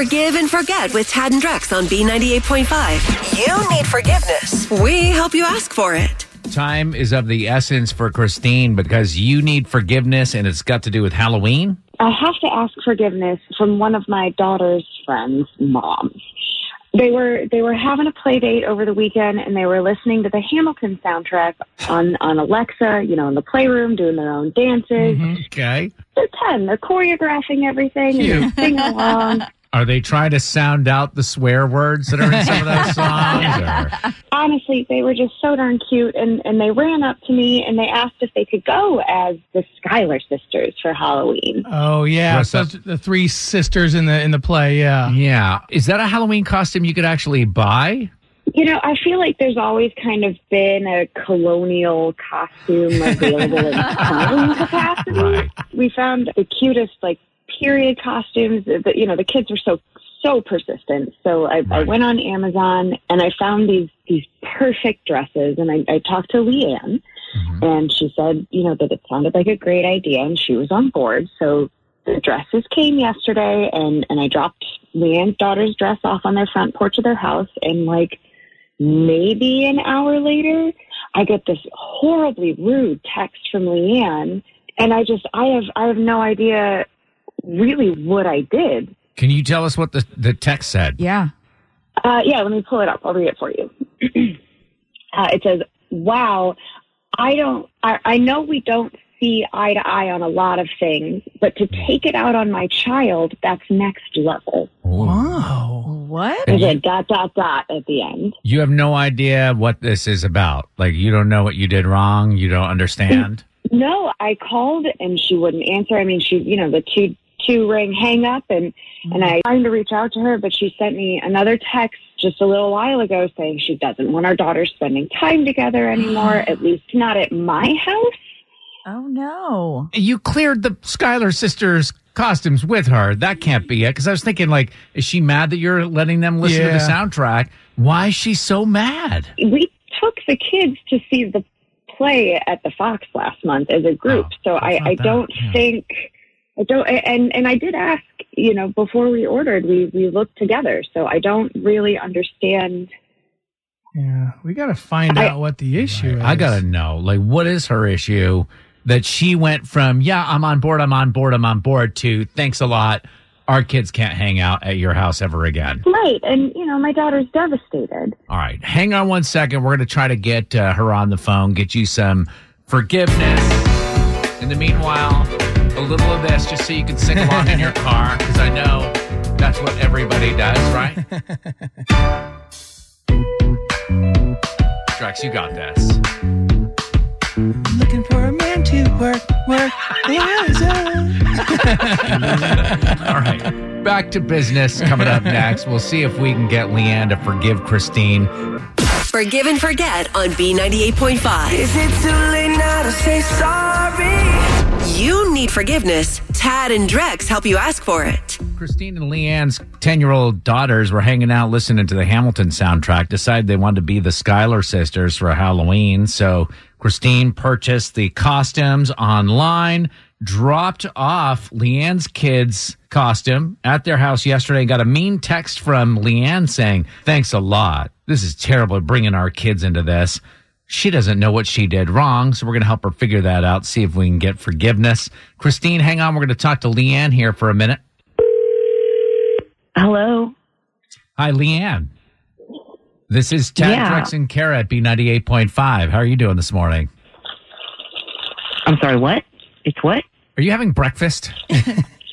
Forgive and Forget with Tad and Drex on B98.5. You need forgiveness. We help you ask for it. Time is of the essence for Christine because you need forgiveness, and it's got to do with Halloween. I have to ask forgiveness from one of my daughter's friends' moms. They were having a play date over the weekend, and they were listening to the Hamilton soundtrack on Alexa, you know, in the playroom, doing their own dances. Mm-hmm. Okay. They're 10. They're choreographing everything. Cute. And singing along. Are they trying to sound out the swear words that are in some of those songs? Or? Honestly, they were just so darn cute, and they ran up to me, and they asked if they could go as the Schuyler sisters for Halloween. Oh, yeah. So the three sisters in the play, yeah. Yeah. Is that a Halloween costume you could actually buy? You know, I feel like there's always kind of been a colonial costume available in some capacity. Right. We found the cutest, like, period costumes that, you know, the kids were so persistent. So I went on Amazon and I found these perfect dresses, and I talked to Leanne, mm-hmm. and she said, you know, that it sounded like a great idea, and she was on board. So the dresses came yesterday, and I dropped Leanne's daughter's dress off on their front porch of their house, and like maybe an hour later I get this horribly rude text from Leanne, and I have no idea really what I did. Can you tell us what the text said? Yeah. Yeah, let me pull it up. I'll read it for you. It says, wow, I know we don't see eye to eye on a lot of things, but to take it out on my child, that's next level. Wow. What? There's a ... at the end. You have no idea what this is about. Like, you don't know what you did wrong. You don't understand. No, I called and she wouldn't answer. I mean, she, you know, the two ring hang up, and I tried to reach out to her, but she sent me another text just a little while ago saying she doesn't want our daughters spending time together anymore, at least not at my house. Oh, no. You cleared the Schuyler sisters costumes with her. That can't be it. Because I was thinking, like, is she mad that you're letting them listen to the soundtrack? Why is she so mad? We took the kids to see the play at the Fox last month as a group. Oh, so I don't think... I don't, and I did ask, you know, before we ordered, we looked together. So I don't really understand. Yeah, we got to find out what the issue is. I got to know, like, what is her issue that she went from, yeah, I'm on board, to thanks a lot. Our kids can't hang out at your house ever again. Right. And, you know, my daughter's devastated. All right. Hang on one second. We're going to try to get her on the phone, get you some forgiveness. In the meanwhile, a little of this just so you can sing along in your car, because I know that's what everybody does, right? Drex, you got this. Looking for a man to work there's a... All right, back to business coming up next. We'll see if we can get Leanne to forgive Christine. Forgive and Forget on B98.5. Is it too late now to say sorry? You need forgiveness. Tad and Drex help you ask for it. Christine and Leanne's 10-year-old daughters were hanging out listening to the Hamilton soundtrack, decided they wanted to be the Schuyler sisters for Halloween. So Christine purchased the costumes online, dropped off Leanne's kids' costume at their house yesterday, and got a mean text from Leanne saying, thanks a lot. This is terrible bringing our kids into this. She doesn't know what she did wrong, so we're going to help her figure that out, see if we can get forgiveness. Christine, hang on. We're going to talk to Leanne here for a minute. Hello. Hi, Leanne. This is Tad, Drex, and Kara at B98.5. How are you doing this morning? I'm sorry, what? It's what? Are you having breakfast?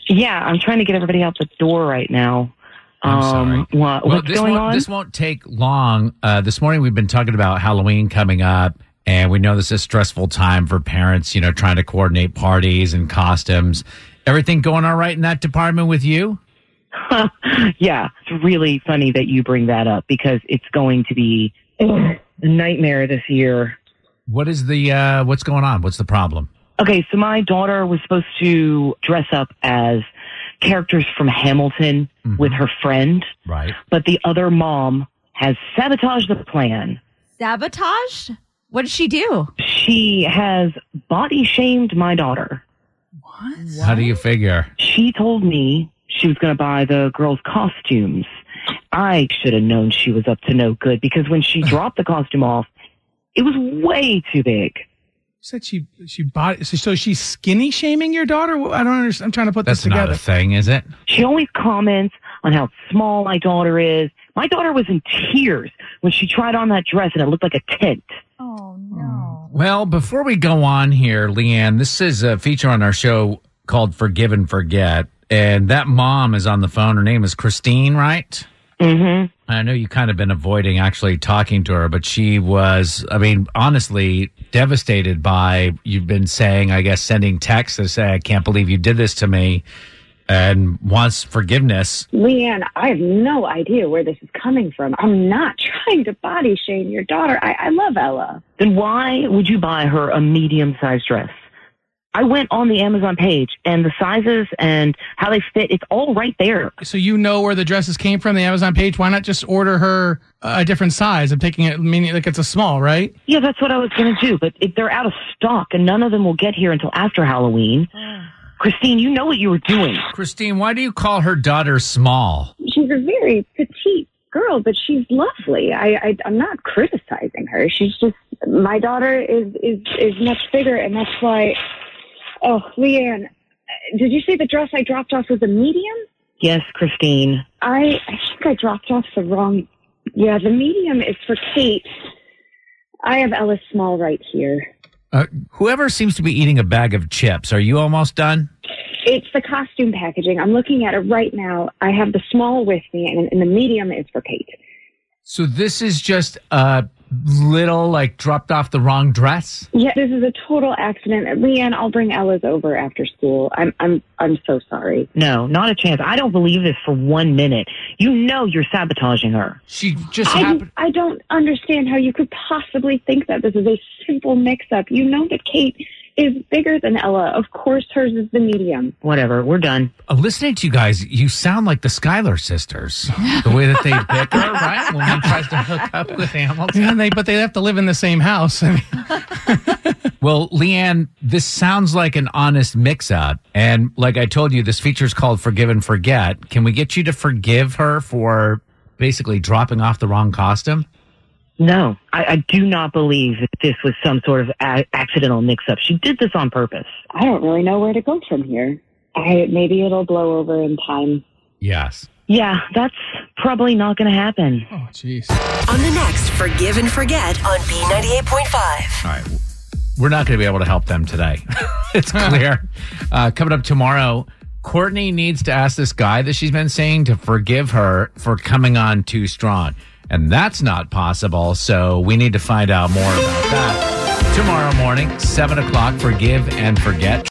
Yeah, I'm trying to get everybody out the door right now. I'm sorry. What's going on? This won't take long. This morning we've been talking about Halloween coming up, and we know this is a stressful time for parents, you know, trying to coordinate parties and costumes. Everything going all right in that department with you? Yeah. It's really funny that you bring that up, because it's going to be a nightmare this year. What is the, what's going on? What's the problem? Okay, so my daughter was supposed to dress up as characters from Hamilton with her friend. Right. But the other mom has sabotaged the plan. Sabotaged? What did she do? She has body shamed my daughter. What? How do you figure? She told me she was going to buy the girls' costumes. I should have known she was up to no good, because when she dropped the costume off, it was way too big. Said she bought it. So she's skinny shaming your daughter? I don't understand. I'm trying to put this together. That's not a thing, is it? She always comments on how small my daughter is. My daughter was in tears when she tried on that dress, and it looked like a tent. Oh, no. Well, before we go on here, Leanne, this is a feature on our show called Forgive and Forget, and that mom is on the phone. Her name is Christine, right? Mm-hmm. I know you kind of been avoiding actually talking to her, but she was, I mean, honestly devastated by, you've been saying, I guess, sending texts to say, I can't believe you did this to me, and wants forgiveness. Leanne, I have no idea where this is coming from. I'm not trying to body shame your daughter. I love Ella. Then why would you buy her a medium-sized dress? I went on the Amazon page, and the sizes and how they fit, it's all right there. So you know where the dresses came from, the Amazon page. Why not just order her a different size? I'm taking it, meaning like it's a small, right? Yeah, that's what I was going to do, but they're out of stock, and none of them will get here until after Halloween. Christine, you know what you were doing. Christine, why do you call her daughter small? She's a very petite girl, but she's lovely. I'm not criticizing her. She's just, my daughter is much bigger, and that's why... Oh, Leanne, did you say the dress I dropped off was a medium? Yes, Christine. I think I dropped off the wrong... Yeah, the medium is for Kate. I have Ella small right here. Whoever seems to be eating a bag of chips, are you almost done? It's the costume packaging. I'm looking at it right now. I have the small with me, and the medium is for Kate. So this is just a little, like, dropped off the wrong dress? Yeah, this is a total accident. Leanne, I'll bring Ella's over after school. I'm so sorry. No, not a chance. I don't believe this for 1 minute. You know you're sabotaging her. She just happened... I don't understand how you could possibly think that this is a simple mix-up. You know that Kate is bigger than Ella. Of course hers is the medium. Whatever, we're done. Listening to you guys, you sound like the Schuyler sisters. The way that they bicker, right? When one tries to hook up with Hamilton. Yeah, but they have to live in the same house. I mean. Well, Leanne, this sounds like an honest mix-up. And like I told you, this feature is called Forgive and Forget. Can we get you to forgive her for basically dropping off the wrong costume? No, I do not believe that this was some sort of accidental mix-up. She did this on purpose. I don't really know where to go from here. Maybe it'll blow over in time. Yes. Yeah, that's probably not going to happen. Oh, jeez. On the next Forgive and Forget on B98.5. All right, we're not going to be able to help them today. It's clear. Coming up tomorrow, Courtney needs to ask this guy that she's been seeing to forgive her for coming on too strong. And that's not possible, so we need to find out more about that. Tomorrow morning, 7 o'clock, Forgive and Forget.